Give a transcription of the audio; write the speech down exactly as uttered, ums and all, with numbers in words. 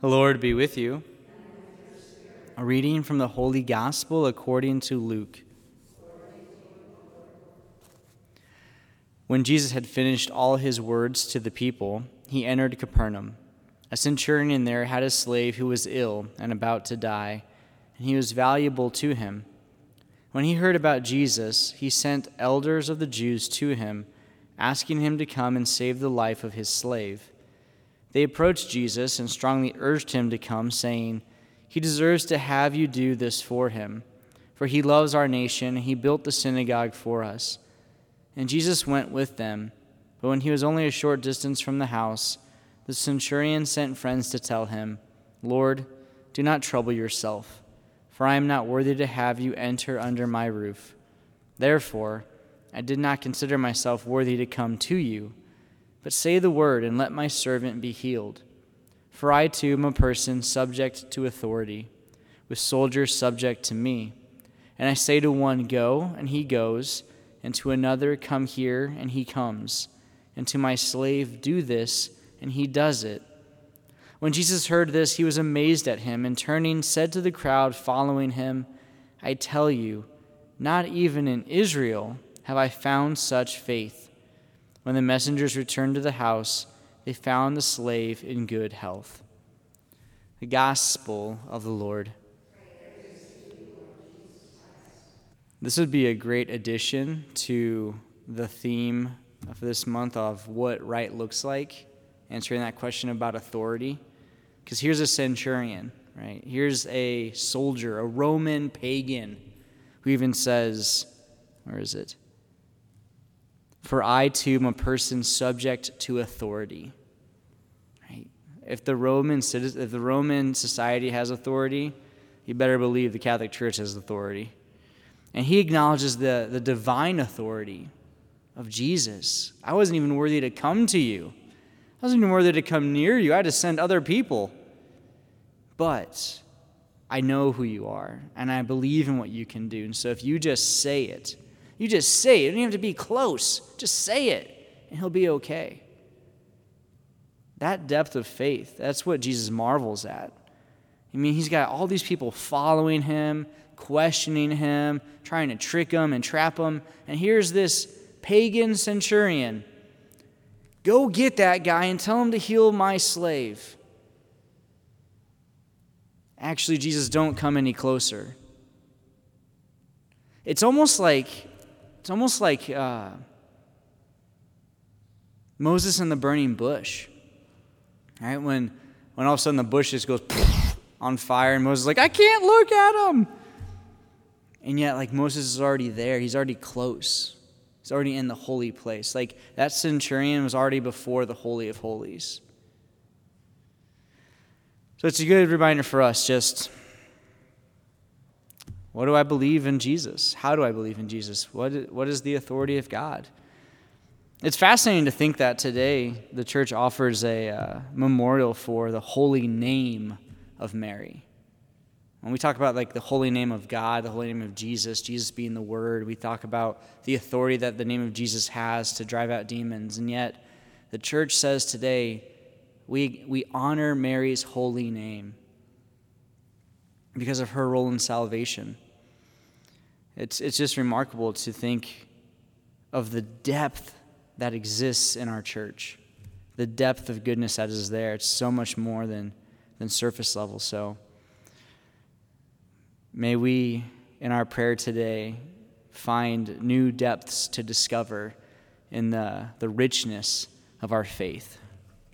The Lord be with you. A reading from the Holy Gospel according to Luke. When Jesus had finished all his words to the people, he entered Capernaum. A centurion there had a slave who was ill and about to die, and he was valuable to him. When he heard about Jesus, he sent elders of the Jews to him, asking him to come and save the life of his slave. They approached Jesus and strongly urged him to come, saying, "He deserves to have you do this for him, for he loves our nation, and he built the synagogue for us." And Jesus went with them, but when he was only a short distance from the house, the centurion sent friends to tell him, "Lord, do not trouble yourself, for I am not worthy to have you enter under my roof. Therefore, I did not consider myself worthy to come to you, but say the word and let my servant be healed. For I too am a person subject to authority, with soldiers subject to me. And I say to one, 'Go,' and he goes, and to another, 'Come here,' and he comes, and to my slave, 'Do this,' and he does it." When Jesus heard this, he was amazed at him, and turning, said to the crowd following him, "I tell you, not even in Israel have I found such faith." When the messengers returned to the house, they found the slave in good health. The Gospel of the Lord. This would be a great addition to the theme of this month of what right looks like, answering that question about authority. Because here's a centurion, right? Here's a soldier, a Roman pagan, who even says, where is it? "For I too am a person subject to authority." Right? If the Roman citizen, if the Roman society has authority, you better believe the Catholic Church has authority. And he acknowledges the, the divine authority of Jesus. I wasn't even worthy to come to you. I wasn't even worthy to come near you. I had to send other people. But I know who you are, and I believe in what you can do. And so if you just say it, you just say it. You don't have to be close. Just say it, and he'll be okay. That depth of faith, that's what Jesus marvels at. I mean, he's got all these people following him, questioning him, trying to trick him and trap him. And here's this pagan centurion. Go get that guy and tell him to heal my slave. Actually, Jesus, don't come any closer. It's almost like it's almost like uh, Moses and the burning bush. All right, when when all of a sudden the bush just goes on fire, and Moses is like, "I can't look at him." And yet, like, Moses is already there. He's already close. He's already in the holy place. Like, that centurion was already before the Holy of Holies. So it's a good reminder for us, just, what do I believe in Jesus? How do I believe in Jesus? What, what is the authority of God? It's fascinating to think that today the church offers a uh, memorial for the holy name of Mary. When we talk about, like, the holy name of God, the holy name of Jesus, Jesus being the Word, we talk about the authority that the name of Jesus has to drive out demons. And yet the church says today we we honor Mary's holy name because of her role in salvation. It's it's just remarkable to think of the depth that exists in our church, the depth of goodness that is there. It's so much more than, than surface level. So may we, in our prayer today, find new depths to discover in the, the richness of our faith.